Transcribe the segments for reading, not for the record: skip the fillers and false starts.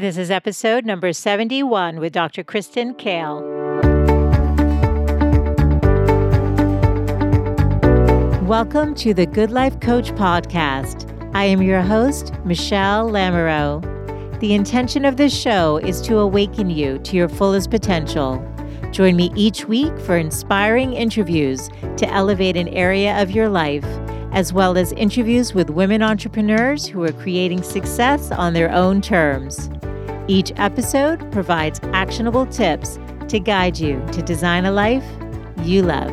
This is episode number 71 with Dr. Kristin Kahle. Welcome to the Good Life Coach Podcast. I am your host, Michelle Lamoureux. The intention of this show is to awaken you to your fullest potential. Join me each week for inspiring interviews to elevate an area of your life, as well as interviews with women entrepreneurs who are creating success on their own terms. Each episode provides actionable tips to guide you to design a life you love.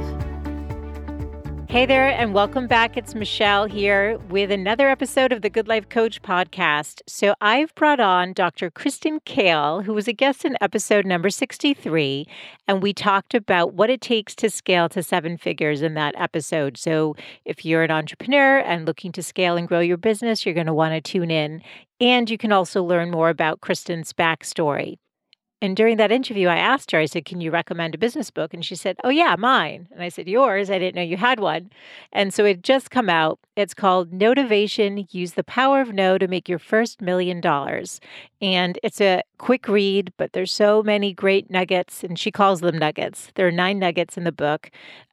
Hey there, and welcome back. It's Michelle here with another episode of the Good Life Coach Podcast. So I've brought on Dr. Kristin Kahle, who was a guest in episode number 63, and we talked about what it takes to scale to seven figures in that episode. So if you're an entrepreneur and looking to scale and grow your business, you're going to want to tune in, and you can also learn more about Kristin's backstory. And during that interview, I asked her, I said, can you recommend a business book? And she said, oh yeah, mine. And I said, yours? I didn't know you had one. And so it just come out. It's called Notivation, Use the Power of No to Make Your First $1 Million. And it's a quick read, but there's so many great nuggets, and she calls them nuggets. There are 9 nuggets in the book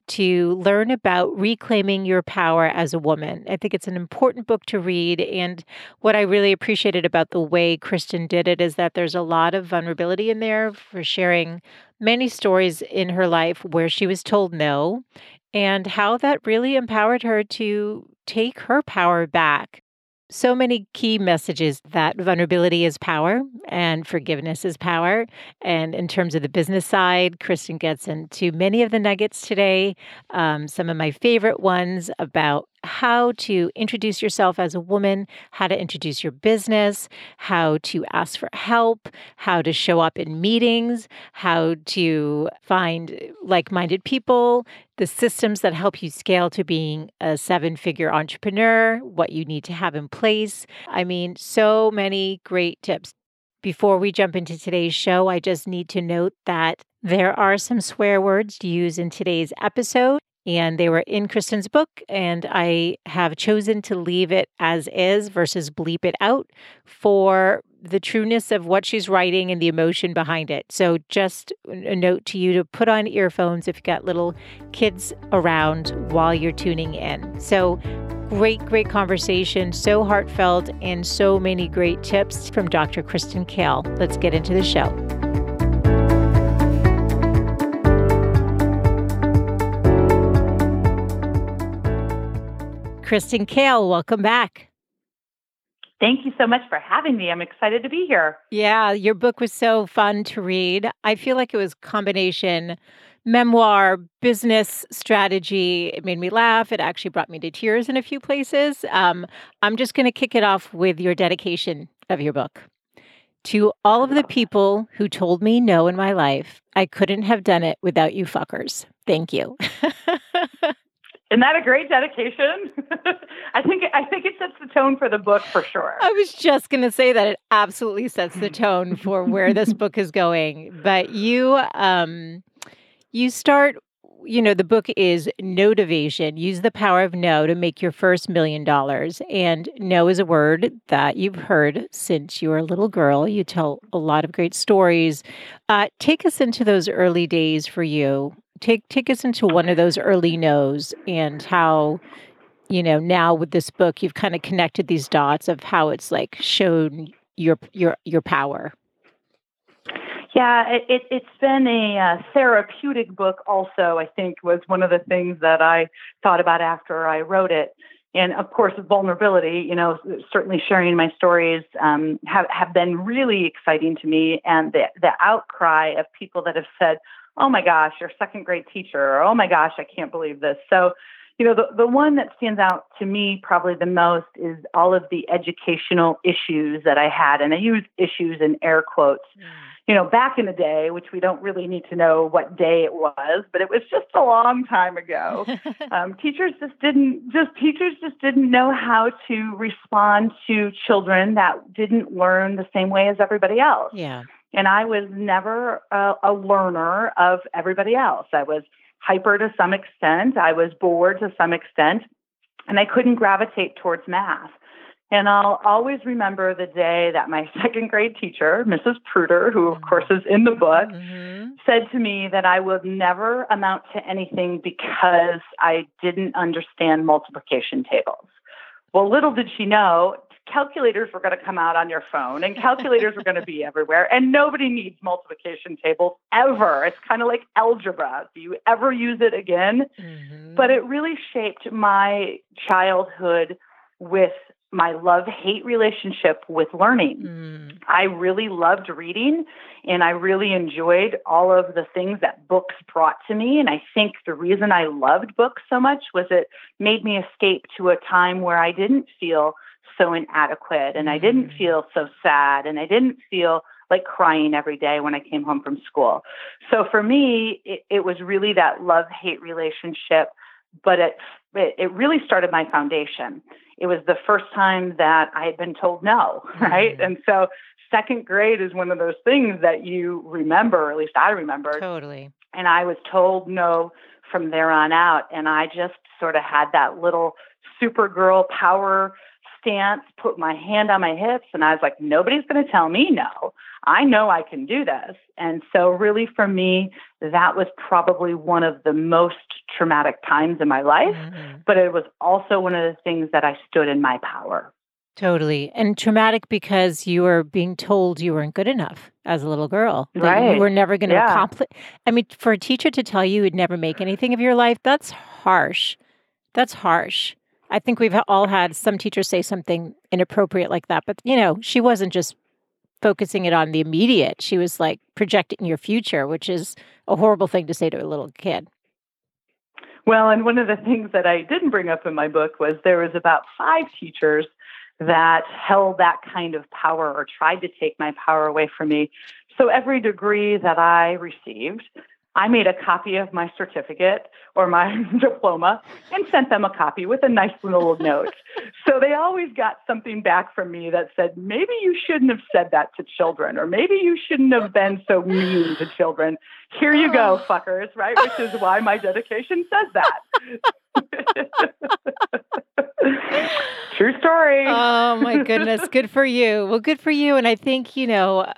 to learn about reclaiming your power as a woman. I think it's an important book to read. And what I really appreciated about the way Kristin did it is that there's a lot of vulnerability in there for sharing many stories in her life where she was told no, and how that really empowered her to take her power back. So many key messages that vulnerability is power and forgiveness is power. And in terms of the business side, Kristin gets into many of the nuggets today. Some of my favorite ones about how to introduce yourself as a woman, how to introduce your business, how to ask for help, how to show up in meetings, how to find like-minded people, the systems that help you scale to being a seven-figure entrepreneur, what you need to have in place. I mean, so many great tips. Before we jump into today's show, I just need to note that there are some swear words used in today's episode, and they were in Kristin's book, and I have chosen to leave it as is versus bleep it out for the trueness of what she's writing and the emotion behind it. So just a note to you to put on earphones if you've got little kids around while you're tuning in. So great conversation, so heartfelt, and so many great tips from Dr. Kristin Kahle. Let's get into the show. Kristin Kahle, welcome back. Thank you so much for having me. I'm excited to be here. Yeah, your book was so fun to read. I feel like it was combination memoir, business strategy. It made me laugh. It actually brought me to tears in a few places. I'm just going to kick it off with your dedication of your book. To all of the people who told me no in my life, I couldn't have done it without you fuckers. Thank you. Isn't that a great dedication? I think it sets the tone for the book for sure. I was just going to say that it absolutely sets the tone for where this book is going. But you start, you know, the book is Notivation, Use the Power of No to Make Your First $1 Million. And no is a word that you've heard since you were a little girl. You tell a lot of great stories. Take us into those early days for you. Take us into one of those early no's and how, you know, now with this book, you've kind of connected these dots of how it's like shown your power. Yeah, it's been a therapeutic book also, I think, was one of the things that I thought about after I wrote it. And of course, vulnerability, you know, certainly sharing my stories have been really exciting to me. And the outcry of people that have said, oh my gosh, your second grade teacher, or oh my gosh, I can't believe this. So, you know, the one that stands out to me probably the most is all of the educational issues that I had. And I use issues in air quotes, you know, back in the day, which we don't really need to know what day it was, but it was just a long time ago. Teachers just didn't know how to respond to children that didn't learn the same way as everybody else. Yeah. And I was never a learner of everybody else. I was hyper to some extent. I was bored to some extent. And I couldn't gravitate towards math. And I'll always remember the day that my second grade teacher, Mrs. Pruder, who of course is in the book, said to me that I would never amount to anything because I didn't understand multiplication tables. Well, little did she know, calculators were going to come out on your phone, and calculators were going to be everywhere, and nobody needs multiplication tables ever. It's kind of like algebra. Do you ever use it again? But it really shaped my childhood with my love-hate relationship with learning. I really loved reading, and I really enjoyed all of the things that books brought to me. And I think the reason I loved books so much was it made me escape to a time where I didn't feel so inadequate, and I didn't feel so sad, and I didn't feel like crying every day when I came home from school. So for me, it was really that love-hate relationship, but it really started my foundation. It was the first time that I had been told no, right? And so second grade is one of those things that you remember, or at least I remember. Totally. And I was told no from there on out, and I just sort of had that little Supergirl power stance, put my hand on my hips, and I was like, nobody's going to tell me no. I know I can do this. And so really for me, that was probably one of the most traumatic times in my life, but it was also one of the things that I stood in my power. Totally. And traumatic because you were being told you weren't good enough as a little girl. Right. You were never going to accomplish. I mean, for a teacher to tell you would never make anything of your life, that's harsh. That's harsh. I think we've all had some teachers say something inappropriate like that, but you know, she wasn't just focusing it on the immediate. She was like projecting your future, which is a horrible thing to say to a little kid. Well, and one of the things that I didn't bring up in my book was there was about 5 teachers that held that kind of power or tried to take my power away from me. So every degree that I received, I made a copy of my certificate or my diploma and sent them a copy with a nice little note. So they always got something back from me that said, maybe you shouldn't have said that to children, or maybe you shouldn't have been so mean to children. Here you go, fuckers, right? Which is why my dedication says that. True story. Oh, my goodness. Good for you. Well, good for you. And I think, you know,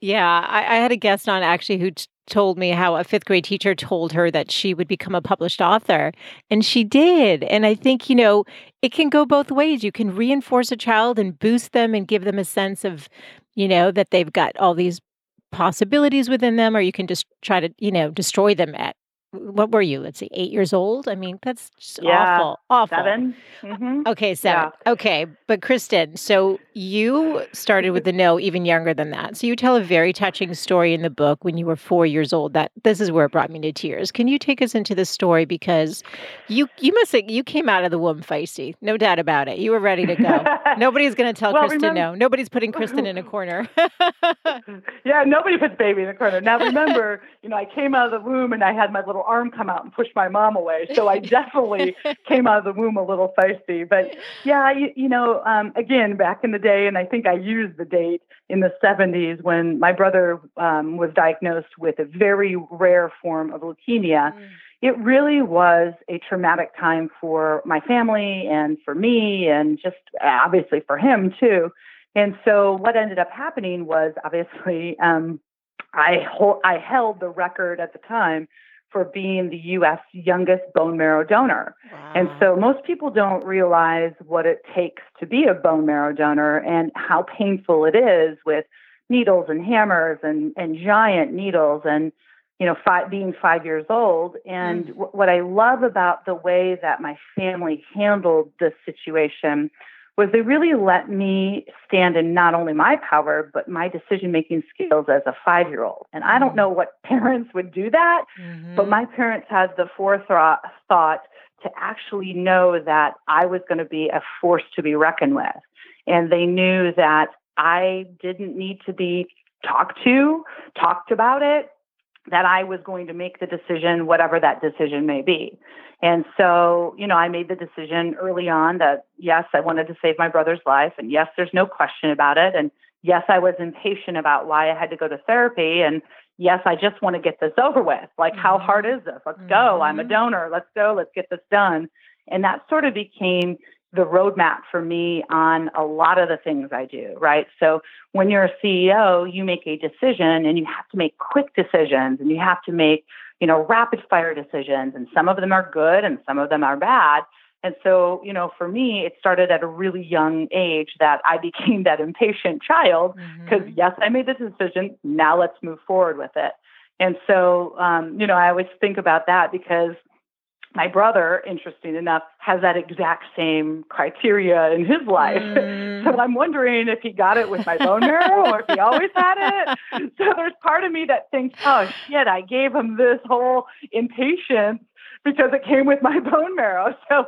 yeah, I had a guest on actually who told me how a 5th grade teacher told her that she would become a published author. And she did. And I think, you know, it can go both ways. You can reinforce a child and boost them and give them a sense of, you know, that they've got all these possibilities within them, or you can just try to, you know, destroy them at, what were you? Let's see, 8 years old? I mean, that's just awful. 7. Okay, 7. Yeah. Okay. But Kristin, so you started with the no even younger than that. So you tell a very touching story in the book when you were 4 years old. That this is where it brought me to tears. Can you take us into this story? Because you came out of the womb feisty. No doubt about it. You were ready to go. Nobody's going to tell Kristin no. Nobody's putting Kristin in a corner. Yeah, nobody puts baby in a corner. Now remember, you know, I came out of the womb and I had my little arm come out and push my mom away. So I definitely came out of the womb a little feisty. But yeah, you know, again, back in the day, and I think I used the date in the 70s when my brother was diagnosed with a very rare form of leukemia. It really was a traumatic time for my family and for me, and just obviously for him too. And so what ended up happening was obviously I held the record at the time for being the U.S. youngest bone marrow donor. Wow. And so most people don't realize what it takes to be a bone marrow donor and how painful it is with needles and hammers and giant needles and, you know, being 5 years old. And what I love about the way that my family handled this situation was they really let me stand in not only my power, but my decision-making skills as a 5-year-old. And I don't know what parents would do that, but my parents had the forethought to actually know that I was going to be a force to be reckoned with. And they knew that I didn't need to be talked about it, that I was going to make the decision, whatever that decision may be. And so, you know, I made the decision early on that, yes, I wanted to save my brother's life. And yes, there's no question about it. And yes, I was impatient about why I had to go to therapy. And yes, I just want to get this over with. Like, how hard is this? Let's go. I'm a donor. Let's go. Let's get this done. And that sort of became the roadmap for me on a lot of the things I do, right? So when you're a CEO, you make a decision and you have to make quick decisions and you have to make, rapid fire decisions. And some of them are good and some of them are bad. And so, for me, it started at a really young age that I became that impatient child because, yes, I made this decision. Now let's move forward with it. And so, I always think about that because my brother, interesting enough, has that exact same criteria in his life. So I'm wondering if he got it with my bone marrow or if he always had it. So there's part of me that thinks, oh, shit, I gave him this whole impatience because it came with my bone marrow. So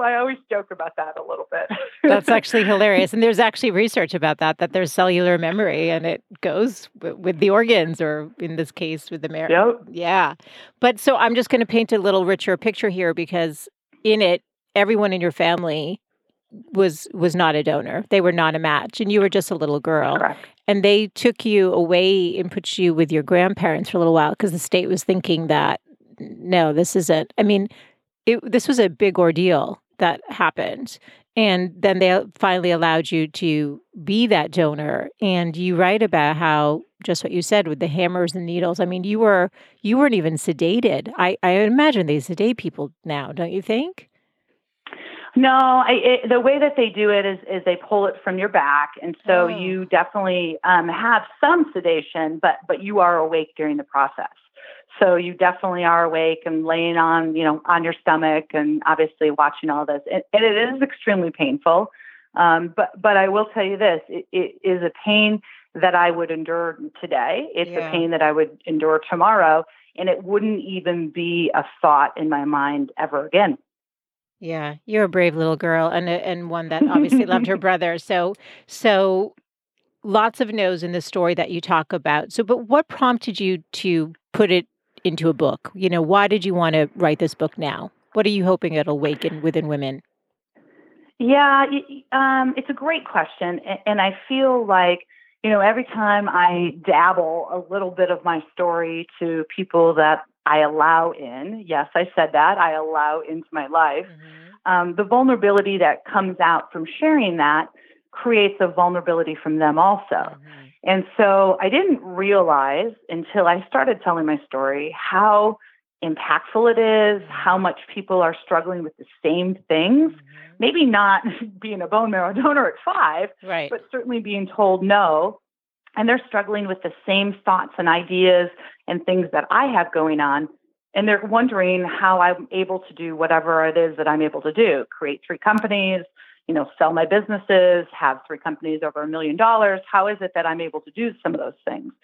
I always joke about that a little bit. That's actually hilarious. And there's actually research about that there's cellular memory and it goes with the organs or in this case with the marrow. Yep. Yeah. But so I'm just going to paint a little richer picture here because in it, everyone in your family was not a donor. They were not a match and you were just a little girl. Correct. And they took you away and put you with your grandparents for a little while because the state was thinking that no, this isn't. I mean, this was a big ordeal that happened. And then they finally allowed you to be that donor. And you write about how, just what you said, with the hammers and needles, I mean, you weren't even sedated. I imagine they sedate people now, don't you think? No, the way that they do it is they pull it from your back. And so you definitely have some sedation, but you are awake during the process. So you definitely are awake and laying on, on your stomach and obviously watching all this. And it is extremely painful. But I will tell you this, it is a pain that I would endure today. It's a pain that I would endure tomorrow. And it wouldn't even be a thought in my mind ever again. Yeah. You're a brave little girl and one that obviously loved her brother. So lots of no's in the story that you talk about. So, but what prompted you to put it into a book? Why did you want to write this book now? What are you hoping it'll awaken within women? Yeah, it's a great question. And I feel like, every time I dabble a little bit of my story to people that I allow in, yes, I said that, I allow into my life, the vulnerability that comes out from sharing that creates a vulnerability from them also. And so I didn't realize until I started telling my story how impactful it is, how much people are struggling with the same things, maybe not being a bone marrow donor at 5, right, but certainly being told no. And they're struggling with the same thoughts and ideas and things that I have going on. And they're wondering how I'm able to do whatever it is that I'm able to do, create 3 companies, sell my businesses, have 3 companies over $1 million. How is it that I'm able to do some of those things?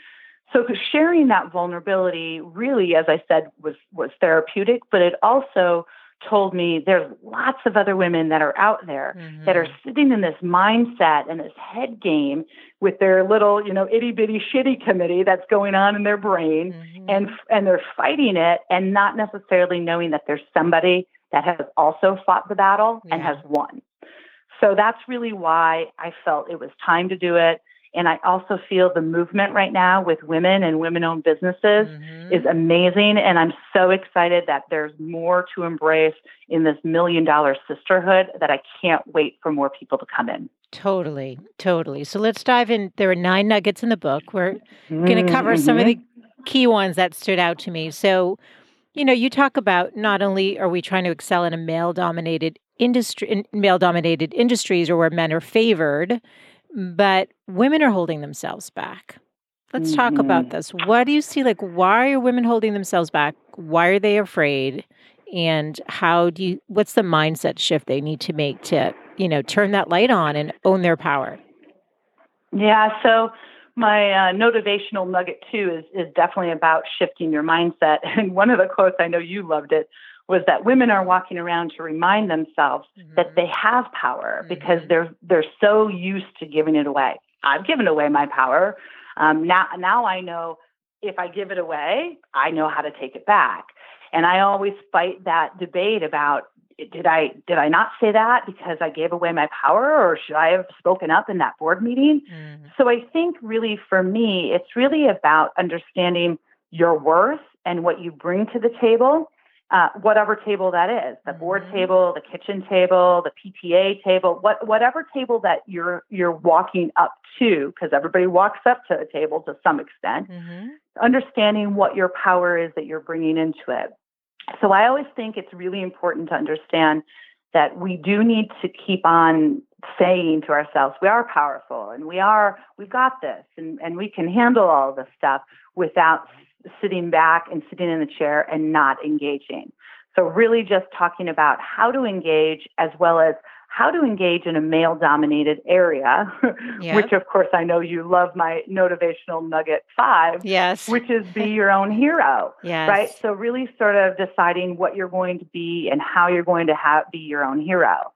So sharing that vulnerability really, as I said, was therapeutic, but it also told me there's lots of other women that are out there that are sitting in this mindset and this head game with their little, itty bitty shitty committee that's going on in their brain and they're fighting it and not necessarily knowing that there's somebody that has also fought the battle and has won. So that's really why I felt it was time to do it. And I also feel the movement right now with women and women-owned businesses is amazing. And I'm so excited that there's more to embrace in this $1 million sisterhood that I can't wait for more people to come in. Totally, totally. So let's dive in. There are 9 nuggets in the book. We're going to cover some of the key ones that stood out to me. So, you talk about not only are we trying to excel in a male-dominated industries or where men are favored, but women are holding themselves back. Let's talk about this. What do you see? Like, why are women holding themselves back? Why are they afraid? And what's the mindset shift they need to make to, turn that light on and own their power? Yeah. So my motivational nugget 2 is definitely about shifting your mindset. And one of the quotes, I know you loved it, was that women are walking around to remind themselves that they have power because they're so used to giving it away. I've given away my power. Now I know if I give it away, I know how to take it back. And I always fight that debate about, did I not say that because I gave away my power, or should I have spoken up in that board meeting? So I think really for me, it's really about understanding your worth and what you bring to the table. whatever table that is, the board table, the kitchen table, the PTA table, whatever table that you're walking up to, because everybody walks up to a table to some extent, understanding what your power is that you're bringing into it. So I always think it's really important to understand that we do need to keep on saying to ourselves, we are powerful and we've got this and we can handle all this stuff without sitting back and sitting in the chair and not engaging. So really just talking about how to engage as well as how to engage in a male-dominated area, which, of course, I know you love my motivational nugget 5, which is be your own hero, right? So really sort of deciding what you're going to be and how you're going to be your own hero.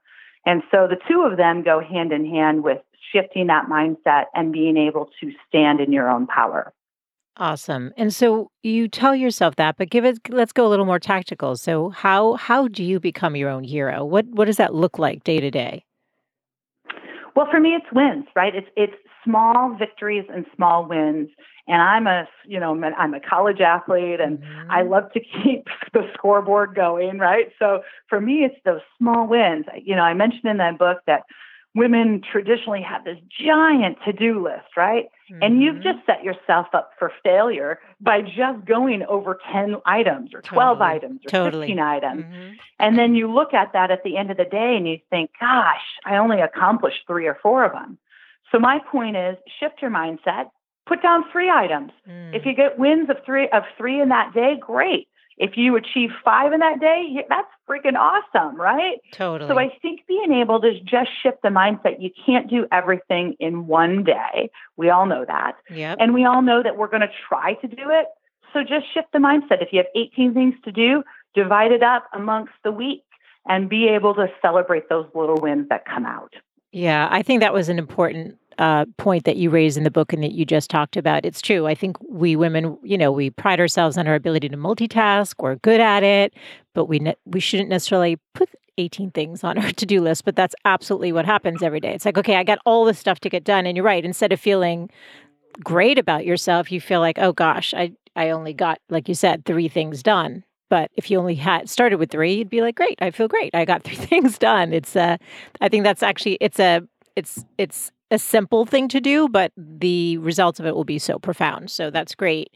And so the two of them go hand in hand with shifting that mindset and being able to stand in your own power. Awesome. And so you tell yourself that, but let's go a little more tactical. So how do you become your own hero? What does that look like day to day? Well, for me, it's wins, right? It's small victories and small wins. And I'm a college athlete and I love to keep the scoreboard going, right? So for me, it's those small wins. You know, I mentioned in that book that women traditionally have this giant to-do list, right? And you've just set yourself up for failure by just going over 10 items or 12 items or 15 items. And then you look at that at the end of the day and you think, gosh, I only accomplished 3 or 4 of them. So my point is shift your mindset, put down 3 items. If you get wins of three in that day, great. If you achieve 5 in that day, that's freaking awesome, right? Totally. So I think being able to just shift the mindset, you can't do everything in one day. We all know that. Yep. And we all know that we're going to try to do it. So just shift the mindset. If you have 18 things to do, divide it up amongst the week and be able to celebrate those little wins that come out. Yeah, I think that was an important point that you raised in the book and that you just talked about. It's true. I think we women, you know, we pride ourselves on our ability to multitask. We're good at it, but we shouldn't necessarily put 18 things on our to-do list, but that's absolutely what happens every day. It's like, okay, I got all this stuff to get done. And you're right. Instead of feeling great about yourself, you feel like, oh gosh, I only got, like you said, 3 things done. But if you only started with 3, you'd be like, great, I feel great. I got 3 things done. It's I think that's actually, it's a simple thing to do, but the results of it will be so profound. So that's great.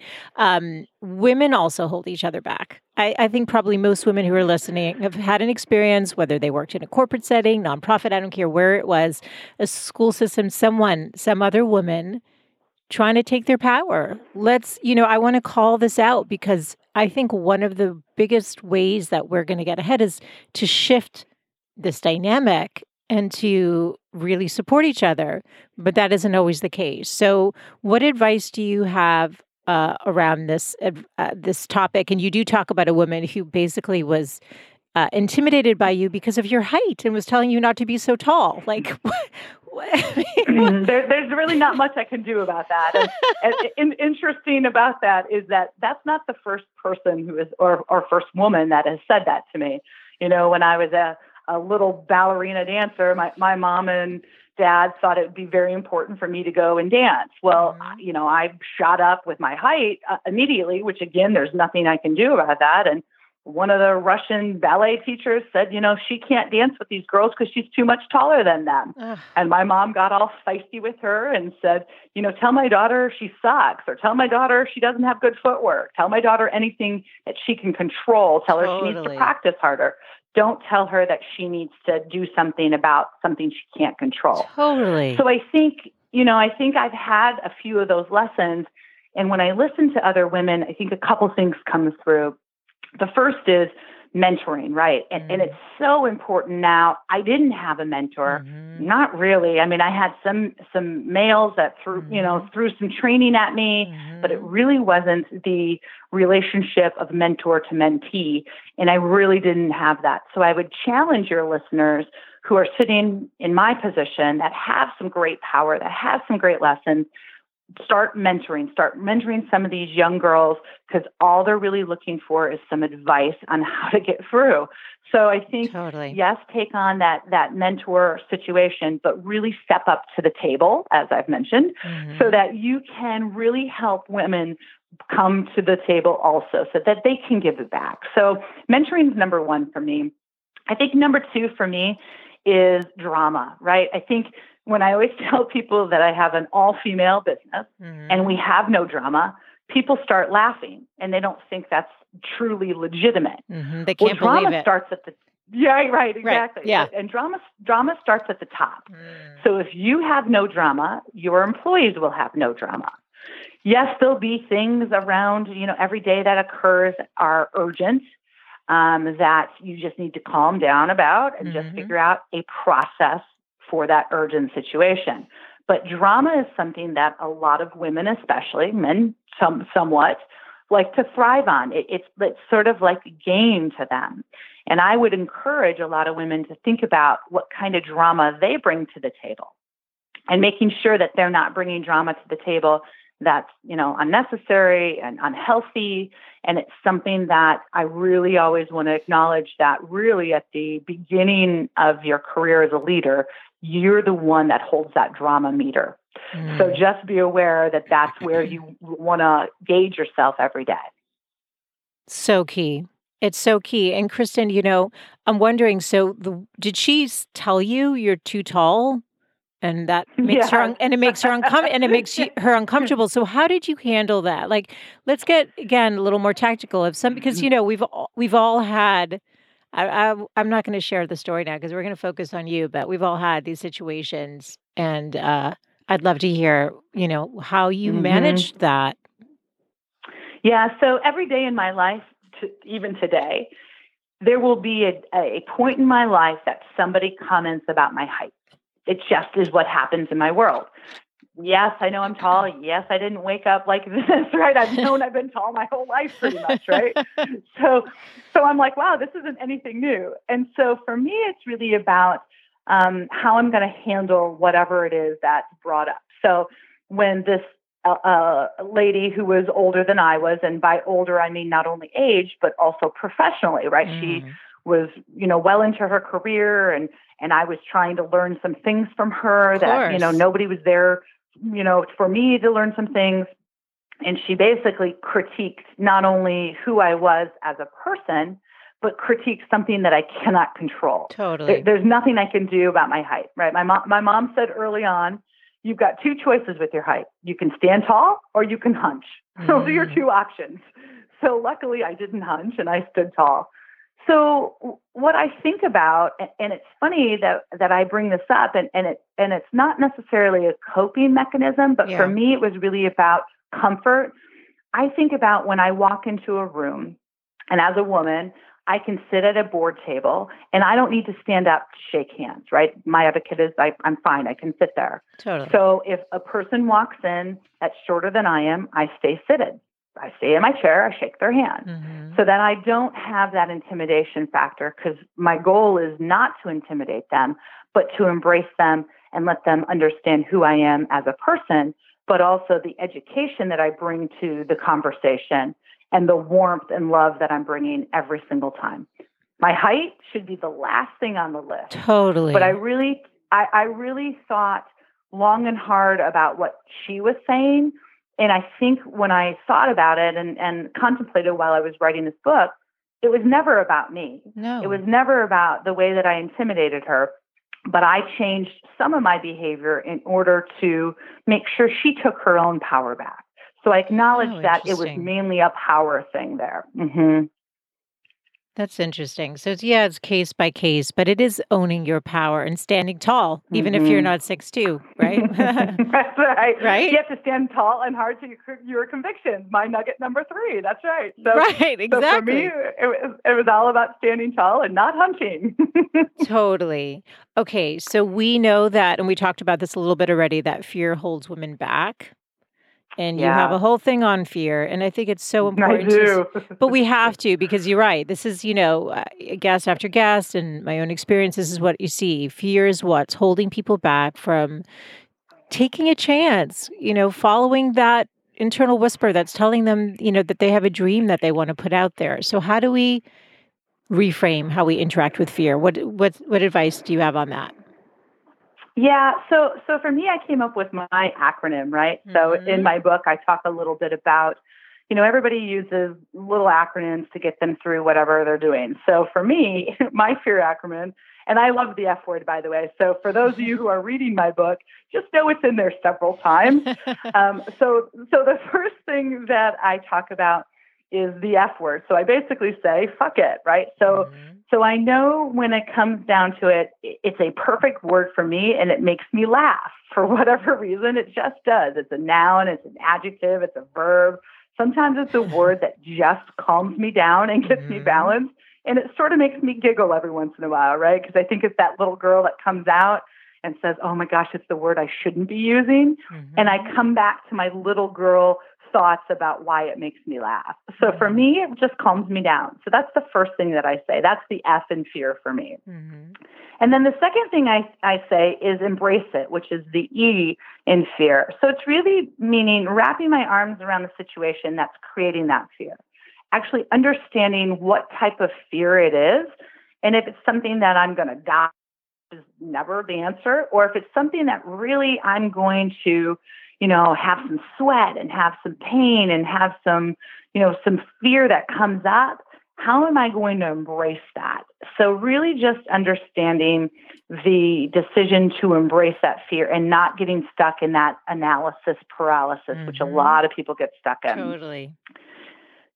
Women also hold each other back. I think probably most women who are listening have had an experience, whether they worked in a corporate setting, nonprofit, I don't care where it was, a school system, some other woman trying to take their power. I want to call this out because I think one of the biggest ways that we're going to get ahead is to shift this dynamic and to really support each other. But that isn't always the case. So what advice do you have around this topic? And you do talk about a woman who basically was intimidated by you because of your height and was telling you not to be so tall. Like, there's really not much I can do about that. And interesting about that is that that's not the first person who is, or first woman that has said that to me. You know, when I was a little ballerina dancer, my mom and dad thought it would be very important for me to go and dance. Well, you know, I shot up with my height immediately, which again, there's nothing I can do about that. And one of the Russian ballet teachers said, you know, she can't dance with these girls because she's too much taller than them. Ugh. And my mom got all feisty with her and said, you know, tell my daughter she sucks, or tell my daughter she doesn't have good footwork. Tell my daughter anything that she can control. Tell her she needs to practice harder. Don't tell her that she needs to do something about something she can't control. Totally. So I think I've had a few of those lessons. And when I listen to other women, I think a couple things come through. The first is mentoring, right? And it's so important now. I didn't have a mentor. Not really. I mean, I had some males that threw some training at me, but it really wasn't the relationship of mentor to mentee. And I really didn't have that. So I would challenge your listeners who are sitting in my position that have some great power, that have some great lessons. start mentoring some of these young girls, because all they're really looking for is some advice on how to get through. So I think, yes, take on that mentor situation, but really step up to the table, as I've mentioned, so that you can really help women come to the table also, so that they can give it back. So mentoring is number one for me. I think number two for me is drama, right? I think when I always tell people that I have an all-female business and we have no drama, people start laughing and they don't think that's truly legitimate. They can't believe it. Starts at the exactly. Right. Yeah. And drama starts at the top. So if you have no drama, your employees will have no drama. Yes, there'll be things around, every day that occurs are urgent, that you just need to calm down about and just figure out a process for that urgent situation. But drama is something that a lot of women, especially men, somewhat like to thrive on. It's sort of like a game to them. And I would encourage a lot of women to think about what kind of drama they bring to the table and making sure that they're not bringing drama to the table that's, unnecessary and unhealthy. And it's something that I really always want to acknowledge, that really at the beginning of your career as a leader, you're the one that holds that drama meter. So just be aware that that's where you want to gauge yourself every day. So key. It's so key. And Kristin, I'm wondering, did she tell you you're too tall? And that makes her uncomfortable. So how did you handle that? Like, let's get a little more tactical of some, because we've all had. I'm not going to share the story now because we're going to focus on you. But we've all had these situations, and I'd love to hear how you managed that. Yeah. So every day in my life, even today, there will be a point in my life that somebody comments about my height. It just is what happens in my world. Yes, I know I'm tall. Yes, I didn't wake up like this, right? I've known I've been tall my whole life pretty much, right? So I'm like, wow, this isn't anything new. And so for me, it's really about how I'm going to handle whatever it is that's brought up. So when this lady who was older than I was, and by older, I mean not only age, but also professionally, right? She was, well into her career, and I was trying to learn some things from her that, nobody was there, for me to learn some things. And she basically critiqued not only who I was as a person, but critiqued something that I cannot control. Totally. There's nothing I can do about my height, right? My mom said early on, you've got two choices with your height. You can stand tall or you can hunch. Those are your two options. So luckily I didn't hunch and I stood tall. So what I think about, and it's funny that I bring this up, and it's not necessarily a coping mechanism, but for me, it was really about comfort. I think about when I walk into a room, and as a woman, I can sit at a board table, and I don't need to stand up to shake hands, right? My etiquette is I'm fine. I can sit there. Totally. So if a person walks in that's shorter than I am, I stay seated. I stay in my chair, I shake their hand so that I don't have that intimidation factor, because my goal is not to intimidate them, but to embrace them and let them understand who I am as a person, but also the education that I bring to the conversation and the warmth and love that I'm bringing every single time. My height should be the last thing on the list. Totally. But I really thought long and hard about what she was saying. And I think when I thought about it and contemplated while I was writing this book, it was never about me. No. It was never about the way that I intimidated her, but I changed some of my behavior in order to make sure she took her own power back. So I acknowledged that it was mainly a power thing there. That's interesting. So it's case by case, but it is owning your power and standing tall, even if you're not 6'2", right? That's right. Right. You have to stand tall and hard to your convictions. My nugget number 3. That's right. So, right. Exactly. So for me, it was all about standing tall and not hunching. Totally. Okay. So we know that, and we talked about this a little bit already, that fear holds women back. And you have a whole thing on fear. And I think it's so important. But we have to, because you're right. This is, guest after guest and my own experience. This is what you see. Fear is what's holding people back from taking a chance, following that internal whisper that's telling them, that they have a dream that they want to put out there. So how do we reframe how we interact with fear? What advice do you have on that? Yeah. So for me, I came up with my acronym, right? Mm-hmm. So in my book, I talk a little bit about, everybody uses little acronyms to get them through whatever they're doing. So for me, my fear acronym, and I love the F word, by the way. So for those of you who are reading my book, just know it's in there several times. So the first thing that I talk about is the F word. So I basically say, fuck it, right? So, mm-hmm. so I know when it comes down to it, it's a perfect word for me, and it makes me laugh for whatever reason. It just does. It's a noun, it's an adjective, it's a verb. Sometimes it's a word that just calms me down and gets mm-hmm. me balanced. And it sort of makes me giggle every once in a while, right? Because I think it's that little girl that comes out and says, oh my gosh, it's the word I shouldn't be using. Mm-hmm. And I come back to my little girl thoughts about why it makes me laugh. So mm-hmm. for me, it just calms me down. So that's the first thing that I say. That's the F in fear for me. Mm-hmm. And then the second thing I say is embrace it, which is the E in fear. So it's really meaning wrapping my arms around the situation that's creating that fear. Actually understanding what type of fear it is, and if it's something that I'm going to die, which is never the answer, or if it's something that really I'm going to, have some sweat and have some pain and have some, some fear that comes up, how am I going to embrace that? So really just understanding the decision to embrace that fear and not getting stuck in that analysis paralysis, mm-hmm. which a lot of people get stuck in. Totally.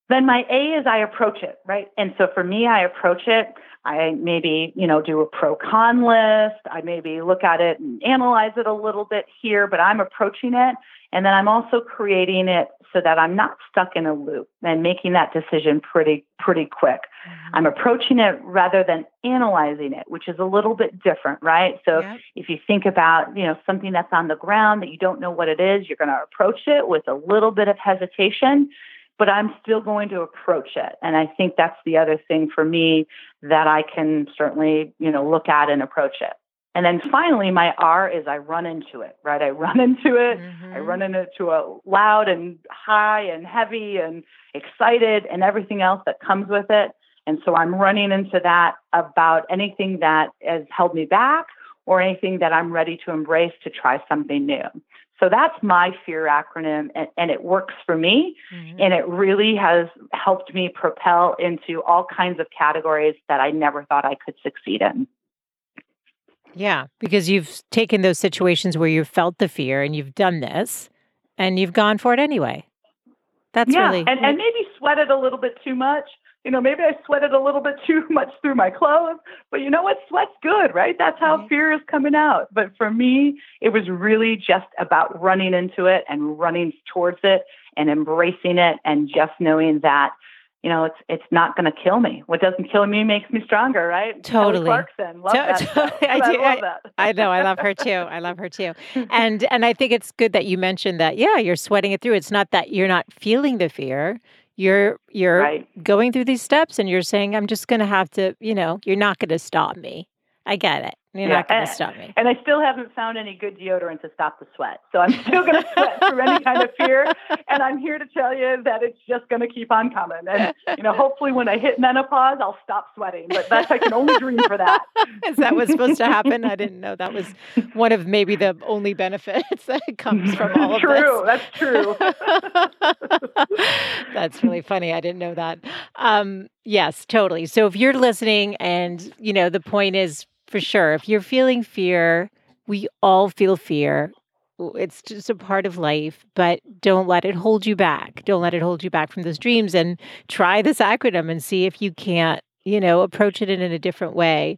Then my A is I approach it, right? And so for me, I approach it. I maybe, do a pro-con list. I maybe look at it and analyze it a little bit here, but I'm approaching it. And then I'm also creating it so that I'm not stuck in a loop and making that decision pretty quick. Mm-hmm. I'm approaching it rather than analyzing it, which is a little bit different, right? So yep. if you think about, something that's on the ground that you don't know what it is, you're going to approach it with a little bit of hesitation, but I'm still going to approach it. And I think that's the other thing for me that I can certainly, look at and approach it. And then finally, my R is I run into it, right? I run into it. Mm-hmm. I run into it to a loud and high and heavy and excited and everything else that comes with it. And so I'm running into that about anything that has held me back or anything that I'm ready to embrace to try something new. So that's my fear acronym, and it works for me, mm-hmm. and it really has helped me propel into all kinds of categories that I never thought I could succeed in. Yeah, because you've taken those situations where you've felt the fear and you've done this, and you've gone for it anyway. That's really... Yeah, and maybe sweated a little bit too much. Maybe I sweated a little bit too much through my clothes, but you know what? Sweat's good, right? That's how right. fear is coming out. But for me, it was really just about running into it and running towards it and embracing it and just knowing that, it's not going to kill me. What doesn't kill me makes me stronger, right? Totally. Kelly Clarkson, love that. I know. I love her too. And I think it's good that you mentioned that, you're sweating it through. It's not that you're not feeling the fear. You're right. going through these steps and you're saying, I'm just going to have to, you're not going to stop me. I get it. You're not going to stop me. And I still haven't found any good deodorant to stop the sweat. So I'm still going to sweat through any kind of fear. And I'm here to tell you that it's just going to keep on coming. And, hopefully when I hit menopause, I'll stop sweating. But I can only dream for that. Is that what's supposed to happen? I didn't know that was one of maybe the only benefits that comes from all of this. True. That's true. That's really funny. I didn't know that. Yes, totally. So if you're listening and, the point is, for sure. If you're feeling fear, we all feel fear. It's just a part of life, but don't let it hold you back. Don't let it hold you back from those dreams, and try this acronym and see if you can't, approach it in a different way.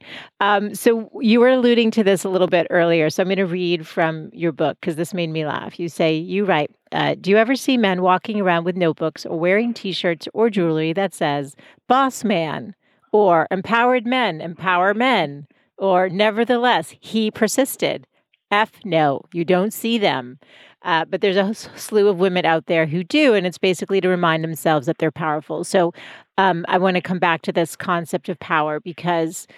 So you were alluding to this a little bit earlier. So I'm going to read from your book because this made me laugh. You say, you write, do you ever see men walking around with notebooks or wearing T-shirts or jewelry that says boss man or empowered men, empower men? Or nevertheless, he persisted. No, you don't see them. But there's a slew of women out there who do, and it's basically to remind themselves that they're powerful. So I want to come back to this concept of power because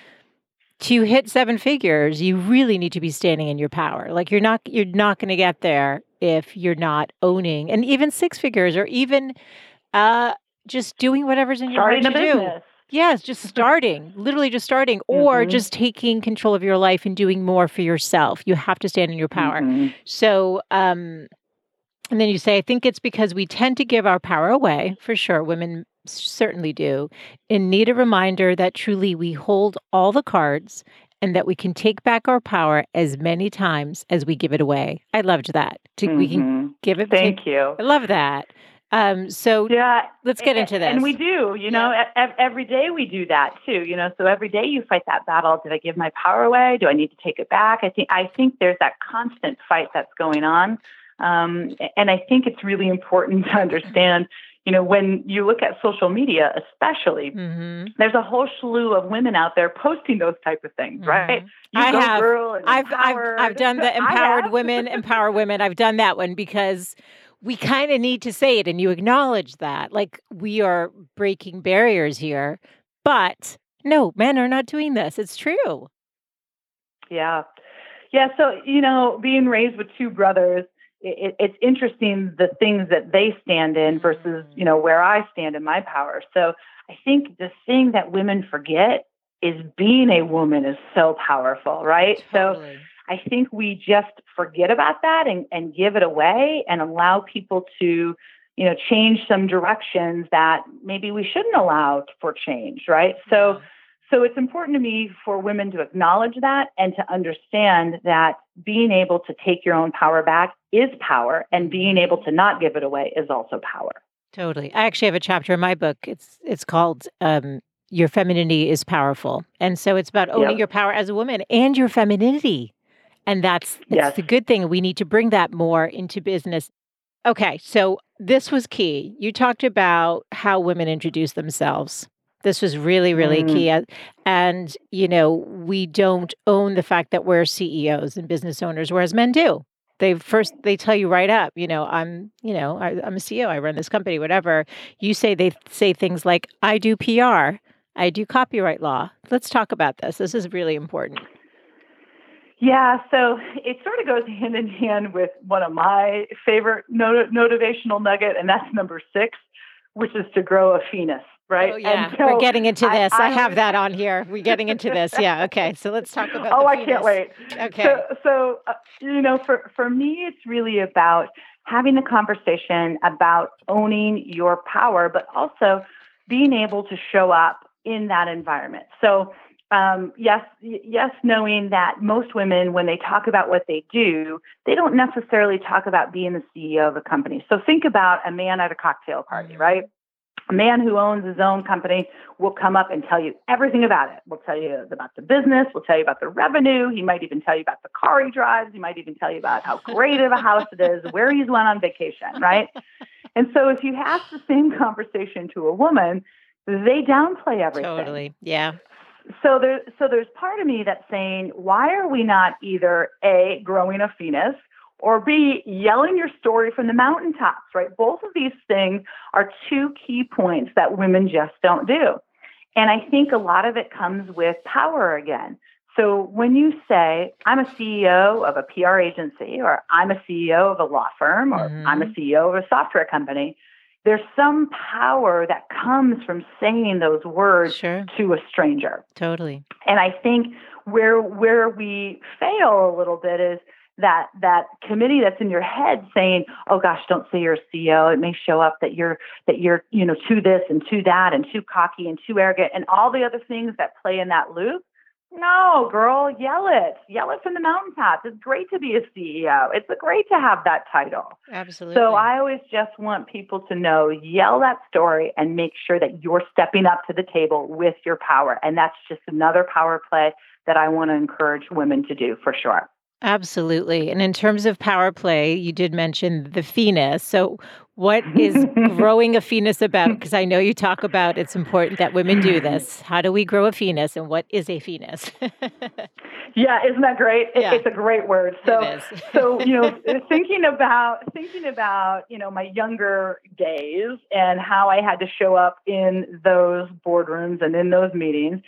to hit seven figures, you really need to be standing in your power. Like you're not going to get there if you're not owning, and even six figures, or even just doing whatever's in your heart to do. Yes, just starting, literally just starting, or just taking control of your life and doing more for yourself. You have to stand in your power. Mm-hmm. So, and then you say, I think it's because we tend to give our power away, for sure. Women certainly do, and need a reminder that truly we hold all the cards and that we can take back our power as many times as we give it away. I loved that. We can give it back. Thank you. I love that. Let's get into this. And we do, every day we do that too, so every day you fight that battle. Did I give my power away? Do I need to take it back? I think there's that constant fight that's going on. And I think it's really important to understand, when you look at social media, especially, there's a whole slew of women out there posting those type of things, right? I've done the empowered women, empower women. I've done that one because we kind of need to say it, and you acknowledge that, like, we are breaking barriers here, but no, men are not doing this. It's true. Yeah. So, being raised with two brothers, it's interesting the things that they stand in versus, where I stand in my power. So I think the thing that women forget is being a woman is so powerful, right? Totally. So I think we just forget about that and give it away and allow people to, change some directions that maybe we shouldn't allow for change, right? So it's important to me for women to acknowledge that and to understand that being able to take your own power back is power, and being able to not give it away is also power. Totally. I actually have a chapter in my book. It's called Your Femininity is Powerful. And so it's about owning your power as a woman and your femininity. And that's the good thing. We need to bring that more into business. Okay, so this was key. You talked about how women introduce themselves. This was really, really key. And, we don't own the fact that we're CEOs and business owners, whereas men do. They tell you right up, I'm a CEO, I run this company, whatever. They say things like, I do PR, I do copyright law. Let's talk about this. This is really important. Yeah, so it sort of goes hand in hand with one of my favorite motivational nugget, and that's number 6, which is to grow a penis. Right. Oh, yeah. And so we're getting into this. I have that on here. We're getting into this. Yeah. Okay. So let's talk about the penis. I can't wait. Okay. So for me, it's really about having the conversation about owning your power, but also being able to show up in that environment. So, yes, knowing that most women, when they talk about what they do, they don't necessarily talk about being the CEO of a company. So think about a man at a cocktail party, right? A man who owns his own company will come up and tell you everything about it. We'll tell you about the business. We'll tell you about the revenue. He might even tell you about the car he drives. He might even tell you about how great of a house it is, where he's went on vacation, right? And so if you have the same conversation to a woman, they downplay everything. Totally, yeah. So there's part of me that's saying, why are we not either A, growing a penis, or B, yelling your story from the mountaintops, right? Both of these things are two key points that women just don't do. And I think a lot of it comes with power again. So when you say, I'm a CEO of a PR agency, or I'm a CEO of a law firm, or I'm a CEO of a software company, there's some power that comes from saying those words to a stranger. Totally. And I think where we fail a little bit is that committee that's in your head saying, oh gosh, don't say you're a CEO. It may show up that you're, too this and too that and too cocky and too arrogant and all the other things that play in that loop. No, girl, yell it from the mountaintops. It's great to be a CEO. It's great to have that title. Absolutely. So I always just want people to know, yell that story and make sure that you're stepping up to the table with your power. And that's just another power play that I want to encourage women to do for sure. Absolutely. And in terms of power play, you did mention the penis. So what is growing a penis about? Because I know you talk about it's important that women do this. How do we grow a penis, and what is a penis? Yeah, isn't that great? It's a great word. So, it is. Thinking about, my younger days and how I had to show up in those boardrooms and in those meetings.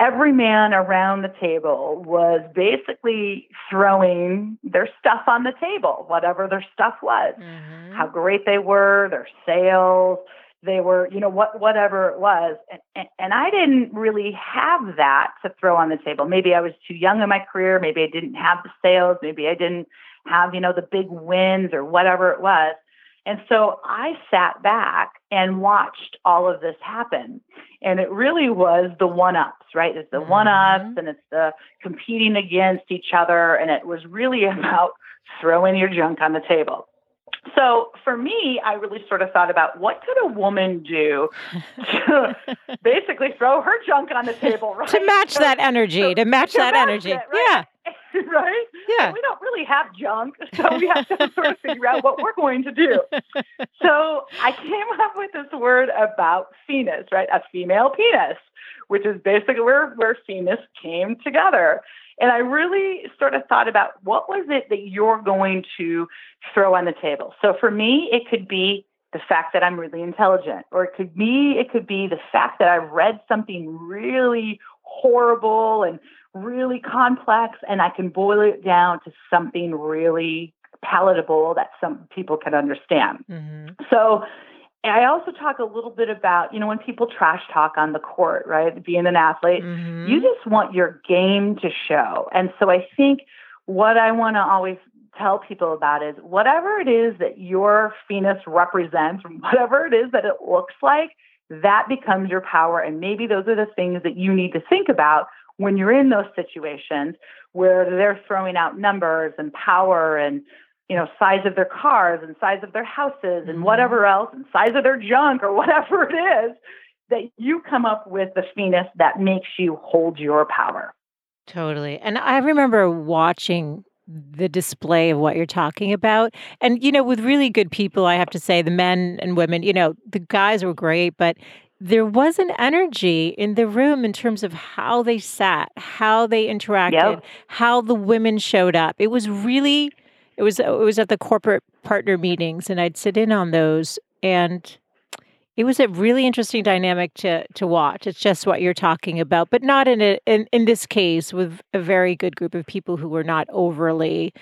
every man around the table was basically throwing their stuff on the table, whatever their stuff was, how great they were, their sales, they were, you know, whatever it was. And I didn't really have that to throw on the table. Maybe I was too young in my career. Maybe I didn't have the sales. Maybe I didn't have, you know, the big wins or whatever it was. And so I sat back and watched all of this happen. And it really was the one-ups, right? It's the one-ups and it's the competing against each other. And it was really about throwing your junk on the table. So for me, I really sort of thought about what could a woman do to basically throw her junk on the table, right? To match that energy, to match that energy. It, right? Yeah. Right? Yeah. We don't really have junk, so we have to sort of figure out what we're going to do. So I came up with this word about penis, right? A female penis, which is basically where penis came together. And I really sort of thought about what was it that you're going to throw on the table. So for me, it could be the fact that I'm really intelligent, or it could be the fact that I've read something really horrible and really complex, and I can boil it down to something really palatable that some people can understand. So I also talk a little bit about, you know, when people trash talk on the court, right, being an athlete, you just want your game to show. And so I think what I want to always tell people about is whatever it is that your penis represents, whatever it is that it looks like, that becomes your power. And maybe those are the things that you need to think about when you're in those situations where they're throwing out numbers and power and, you know, size of their cars and size of their houses and whatever else and size of their junk or whatever it is, that you come up with the penis that makes you hold your power. Totally. And I remember watching the display of what you're talking about. And, you know, with really good people, I have to say, the men and women, you know, the guys were great, but there was an energy in the room in terms of how they sat, how they interacted, how the women showed up. It was really, it was at the corporate partner meetings, and I'd sit in on those, and it was a really interesting dynamic to watch. It's just what you're talking about, but not in this case with a very good group of people who were not overly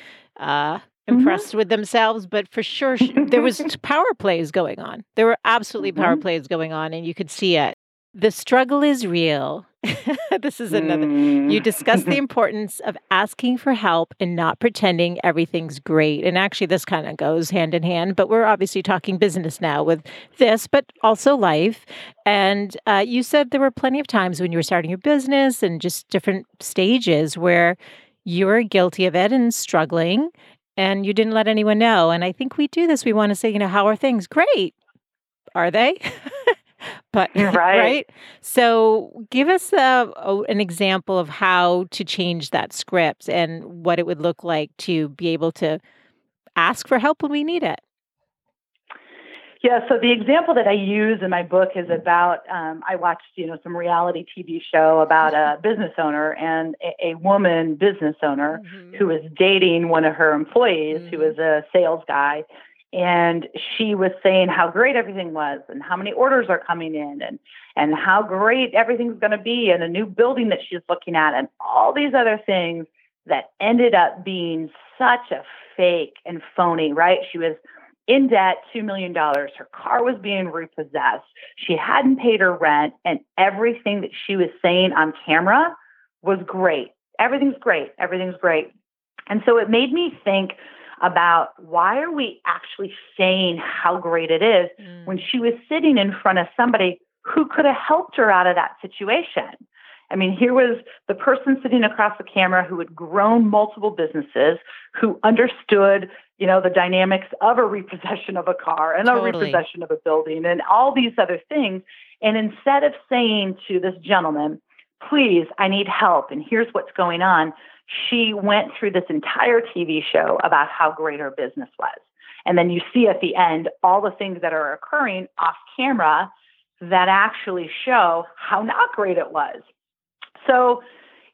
impressed with themselves. But for sure, there was power plays going on. There were absolutely power plays going on, and you could see it. The struggle is real. This is another. You discuss the importance of asking for help and not pretending everything's great. And actually, this kind of goes hand in hand, but we're obviously talking business now with this, but also life. And you said there were plenty of times when you were starting your business and just different stages where you were guilty of it and struggling, and you didn't let anyone know. And I think we do this. We want to say, you know, how are things? Great. Are they? But right. So give us an example of how to change that script and what it would look like to be able to ask for help when we need it. Yeah. So the example that I use in my book is about, I watched, you know, some reality TV show about a business owner and a woman business owner who was dating one of her employees who was a sales guy. And she was saying how great everything was and how many orders are coming in and how great everything's going to be and a new building that she's looking at and all these other things that ended up being such a fake and phony, right? She was in debt, $2 million. Her car was being repossessed. She hadn't paid her rent, and everything that she was saying on camera was great. Everything's great. Everything's great. And so it made me think about why are we actually saying how great it is when she was sitting in front of somebody who could have helped her out of that situation. I mean, here was the person sitting across the camera who had grown multiple businesses, who understood, you know, the dynamics of a repossession of a car and a repossession of a building and all these other things. And instead of saying to this gentleman, please, I need help, and here's what's going on, she went through this entire TV show about how great her business was. And then you see at the end all the things that are occurring off camera that actually show how not great it was. So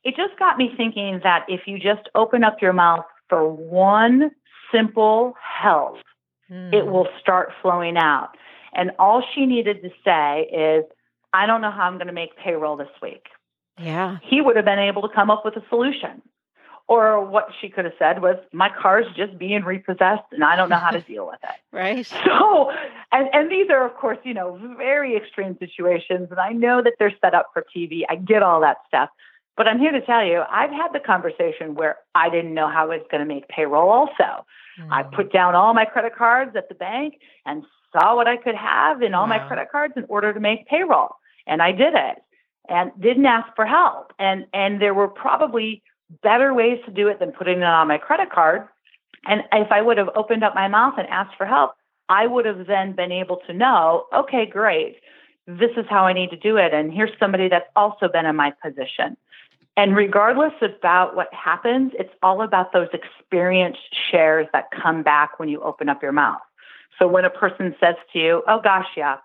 it just got me thinking that if you just open up your mouth for one simple help, it will start flowing out. And all she needed to say is, I don't know how I'm going to make payroll this week. Yeah. He would have been able to come up with a solution. Or what she could have said was, my car's just being repossessed and I don't know how to deal with it. Right. So, and these are, of course, you know, very extreme situations. And I know that they're set up for TV. I get all that stuff. But I'm here to tell you, I've had the conversation where I didn't know how I was going to make payroll also. Mm. I put down all my credit cards at the bank and saw what I could have in all my credit cards in order to make payroll. And I did it and didn't ask for help. And there were probably better ways to do it than putting it on my credit card. And if I would have opened up my mouth and asked for help, I would have then been able to know, okay, great, this is how I need to do it. And here's somebody that's also been in my position. And regardless about what happens, it's all about those experience shares that come back when you open up your mouth. So when a person says to you, oh gosh, yeah,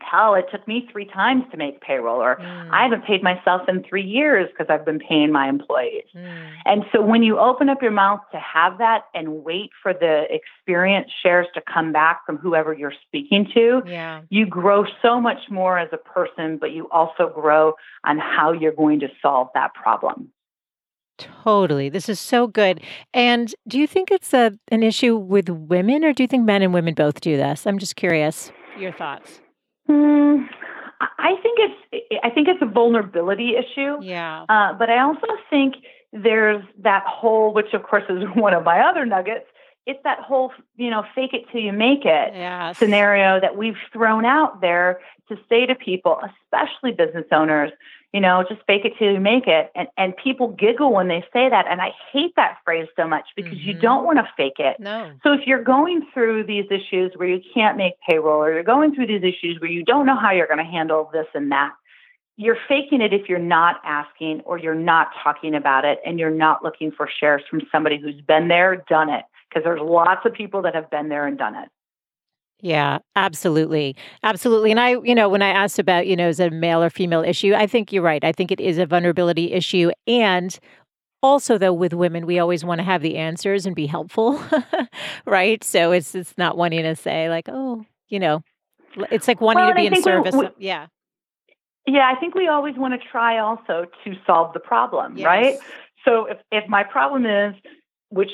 hell, it took me 3 times to make payroll, or I haven't paid myself in 3 years because I've been paying my employees. And so when you open up your mouth to have that and wait for the experience shares to come back from whoever you're speaking to, you grow so much more as a person, but you also grow on how you're going to solve that problem. Totally. This is so good. And do you think it's an issue with women, or do you think men and women both do this? I'm just curious your thoughts. I think it's a vulnerability issue. Yeah. But I also think there's that whole, which of course is one of my other nuggets. It's that whole, you know, fake it till you make it scenario that we've thrown out there to say to people, especially business owners, you know, just fake it till you make it. And people giggle when they say that. And I hate that phrase so much because you don't want to fake it. No. So if you're going through these issues where you can't make payroll, or you're going through these issues where you don't know how you're going to handle this and that, you're faking it if you're not asking, or you're not talking about it, and you're not looking for shares from somebody who's been there, done it, because there's lots of people that have been there and done it. Yeah, absolutely. Absolutely. And I, you know, when I asked about, you know, is it a male or female issue, I think you're right. I think it is a vulnerability issue. And also, though, with women, we always want to have the answers and be helpful, right? So it's not wanting to say like, oh, you know, it's like wanting to be in service. Yeah, I think we always want to try also to solve the problem, right? So if my problem is, this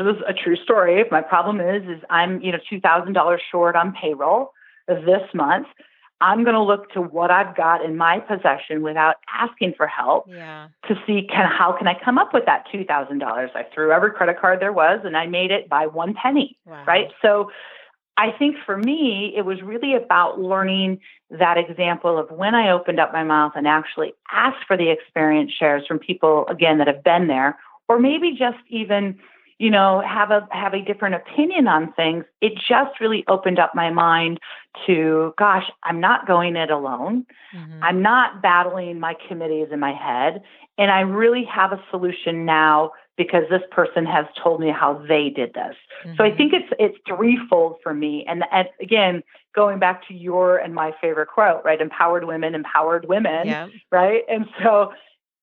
was a true story. If my problem is I'm, you know, $2,000 short on payroll this month, I'm going to look to what I've got in my possession without asking for help to see how can I come up with that $2,000. I threw every credit card there was, and I made it by 1 penny, right? So I think for me, it was really about learning that example of when I opened up my mouth and actually asked for the experience shares from people, again, that have been there, or maybe just even, you know, have a different opinion on things. It just really opened up my mind to, gosh, I'm not going it alone. Mm-hmm. I'm not battling my committees in my head. And I really have a solution now because this person has told me how they did this. Mm-hmm. So I think it's threefold for me. And again, going back to your and my favorite quote, right? Empowered women, right? And so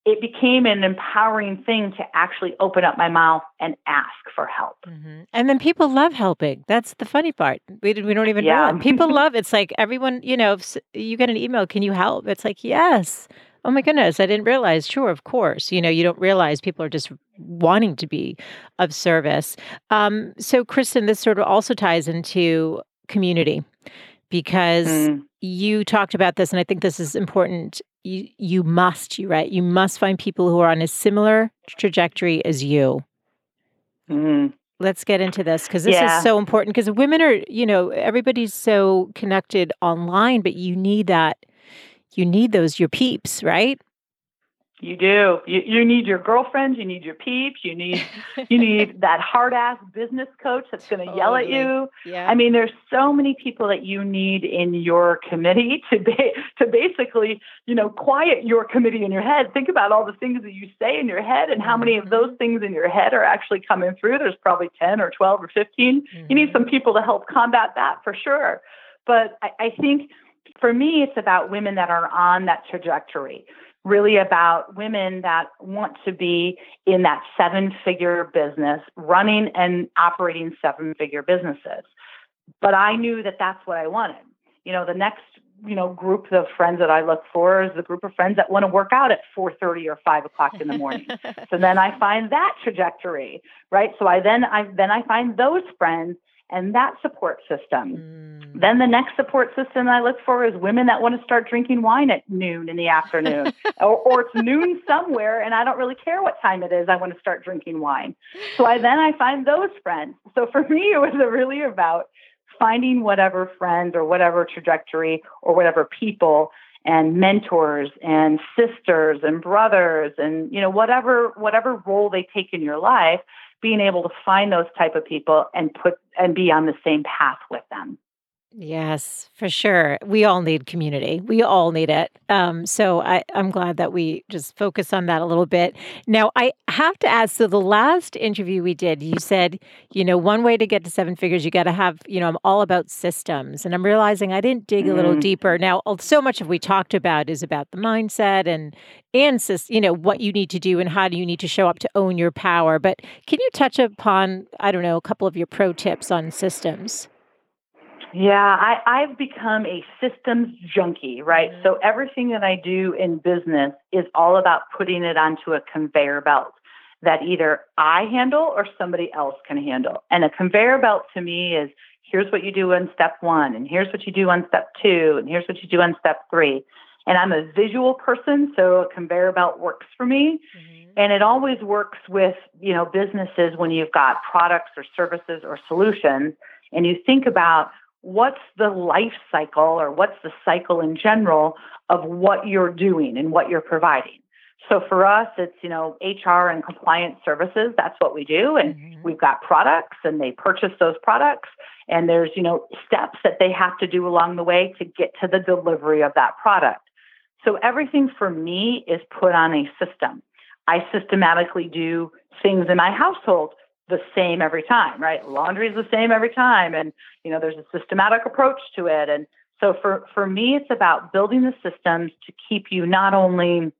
it became an empowering thing to actually open up my mouth and ask for help. Mm-hmm. And then people love helping. That's the funny part. We don't even know it. People love it. It's like everyone, you know, if you get an email, can you help? It's like, yes. Oh my goodness, I didn't realize. Sure, of course. You know, you don't realize people are just wanting to be of service. So Kristin, this sort of also ties into community, because you talked about this, and I think this is important. You must find people who are on a similar trajectory as you. Mm. Let's get into this, because this is so important, because women are, you know, everybody's so connected online, but you need that. You need your peeps, right? You do. You need your girlfriends. You need your peeps. You need that hard-ass business coach that's going to yell at you. Yeah. I mean, there's so many people that you need in your committee to basically, you know, quiet your committee in your head. Think about all the things that you say in your head and how many of those things in your head are actually coming through. There's probably 10 or 12 or 15. Mm-hmm. You need some people to help combat that for sure. But I think for me, it's about women that are on that trajectory. Really about women that want to be in that 7-figure business, running and operating 7-figure businesses. But I knew that that's what I wanted. You know, the next group of friends that I look for is the group of friends that want to work out at 4:30 or 5 o'clock in the morning. So then I find that trajectory, right? So I then find those friends and that support system. Mm. Then the next support system I look for is women that want to start drinking wine at noon in the afternoon, or it's noon somewhere and I don't really care what time it is. I want to start drinking wine. So I find those friends. So for me, it was really about finding whatever friend or whatever trajectory or whatever people and mentors and sisters and brothers and, whatever role they take in your life, being able to find those type of people and be on the same path with them. Yes, for sure. We all need community. We all need it. So I'm glad that we just focus on that a little bit. Now, I have to ask, so the last interview we did, you said, one way to get to seven figures, you got to have, I'm all about systems. And I'm realizing I didn't dig a little deeper. Now, so much of we talked about is about the mindset and what you need to do and how do you need to show up to own your power. But can you touch upon, a couple of your pro tips on systems? Yeah, I've become a systems junkie, right? So everything that I do in business is all about putting it onto a conveyor belt that either I handle or somebody else can handle. And a conveyor belt to me is, here's what you do on step one, and here's what you do on step two, and here's what you do on step three. And I'm a visual person, so a conveyor belt works for me. Mm-hmm. And it always works with, businesses when you've got products or services or solutions, and you think about, what's the life cycle or what's the cycle in general of what you're doing and what you're providing? So for us, it's, HR and compliance services. That's what we do. And we've got products and they purchase those products. And there's, steps that they have to do along the way to get to the delivery of that product. So everything for me is put on a system. I systematically do things in my household the same every time, right? Laundry is the same every time. And, there's a systematic approach to it. And so for me, it's about building the systems to keep you not only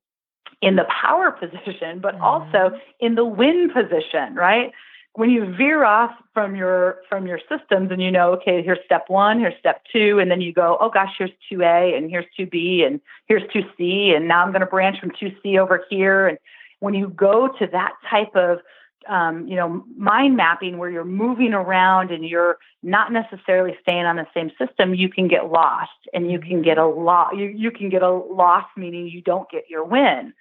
in the power position, but also in the win position, right? When you veer off from your systems and okay, here's step one, here's step two. And then you go, oh gosh, here's 2A and here's 2B and here's 2C. And now I'm going to branch from 2C over here. And when you go to that type of mind mapping where you're moving around and you're not necessarily staying on the same system, you can get lost and you can get a loss, meaning you don't get your win.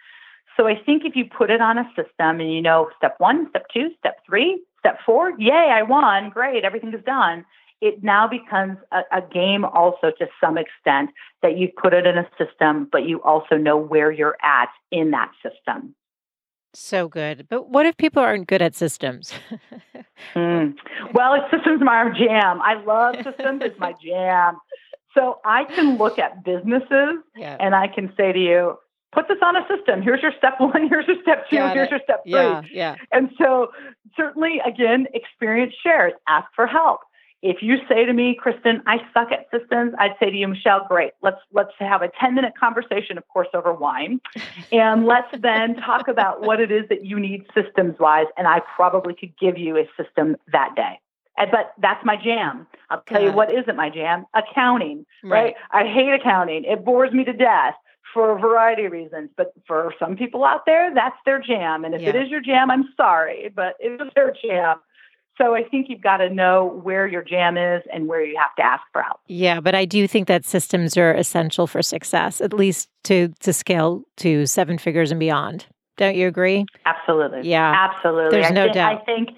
So I think if you put it on a system and step one, step two, step three, step four, yay, I won. Great. Everything is done. It now becomes a game also to some extent that you put it in a system, but you also know where you're at in that system. So good. But what if people aren't good at systems? Well, systems are my jam. I love systems. It's my jam. So I can look at businesses and I can say to you, put this on a system. Here's your step one. Here's your step two. Here's your step three. Yeah. And so certainly, again, experience shares. Ask for help. If you say to me, Kristin, I suck at systems, I'd say to you, Michelle, great. Let's have a 10-minute conversation, of course, over wine. And let's then talk about what it is that you need systems-wise. And I probably could give you a system that day. But that's my jam. I'll tell you what isn't my jam. Accounting, right? I hate accounting. It bores me to death for a variety of reasons. But for some people out there, that's their jam. And if it is your jam, I'm sorry, but it is their jam. So I think you've got to know where your jam is and where you have to ask for help. Yeah, but I do think that systems are essential for success, at least to scale to seven figures and beyond. Don't you agree? Absolutely. Yeah, absolutely. There's no doubt. I think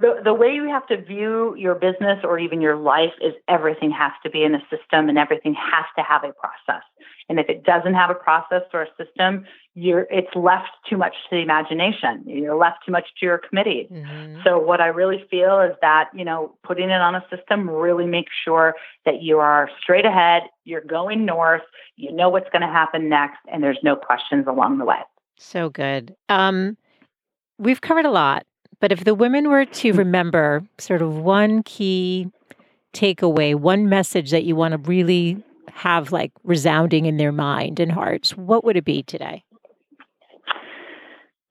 the way you have to view your business or even your life is everything has to be in a system and everything has to have a process. And if it doesn't have a process or a system, it's left too much to the imagination. You're left too much to your committee. Mm-hmm. So what I really feel is that, putting it on a system really makes sure that you are straight ahead, you're going north, you know what's going to happen next, and there's no questions along the way. So good. We've covered a lot, but if the women were to remember sort of one key takeaway, one message that you want to really have resounding in their mind and hearts, what would it be today?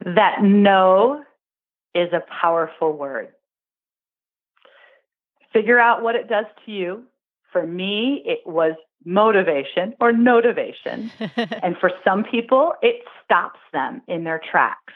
That no is a powerful word. Figure out what it does to you. For me, it was motivation or notivation. And for some people, it stops them in their tracks.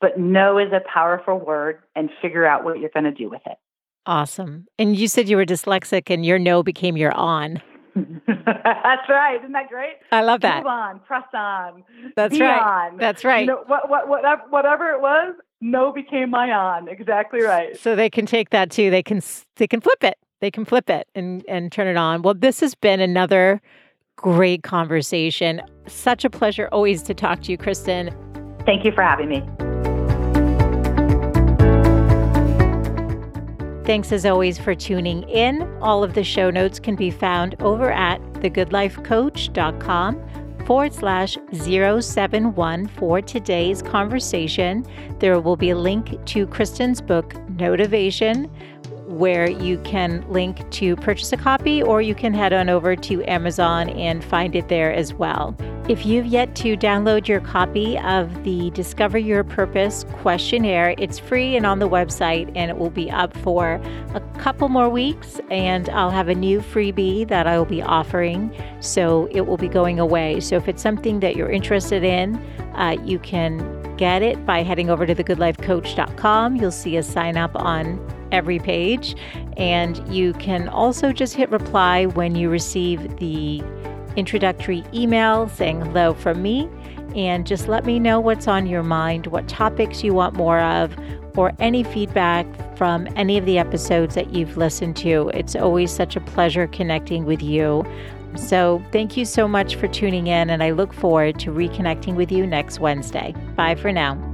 But no is a powerful word, and figure out what you're going to do with it. Awesome. And you said you were dyslexic, and your no became your on. That's right. Isn't that great? I love that. Move on, press on. That's right. On. That's right. You know, whatever it was, no became my on. Exactly right. So they can take that too. They can flip it. They can flip it and turn it on. Well, this has been another great conversation. Such a pleasure always to talk to you, Kristin. Thank you for having me. Thanks as always for tuning in. All of the show notes can be found over at thegoodlifecoach.com/071 for today's conversation. There will be a link to Kristin's book, Notivation, where you can link to purchase a copy, or you can head on over to Amazon and find it there as well. If you've yet to download your copy of the Discover Your Purpose questionnaire, it's free and on the website, and it will be up for a couple more weeks, and I'll have a new freebie that I will be offering, so it will be going away. So if it's something that you're interested in, you can get it by heading over to thegoodlifecoach.com. You'll see a sign up on every page. And you can also just hit reply when you receive the introductory email saying hello from me, and just let me know what's on your mind, what topics you want more of, or any feedback from any of the episodes that you've listened to. It's always such a pleasure connecting with you. So thank you so much for tuning in, and I look forward to reconnecting with you next Wednesday. Bye for now.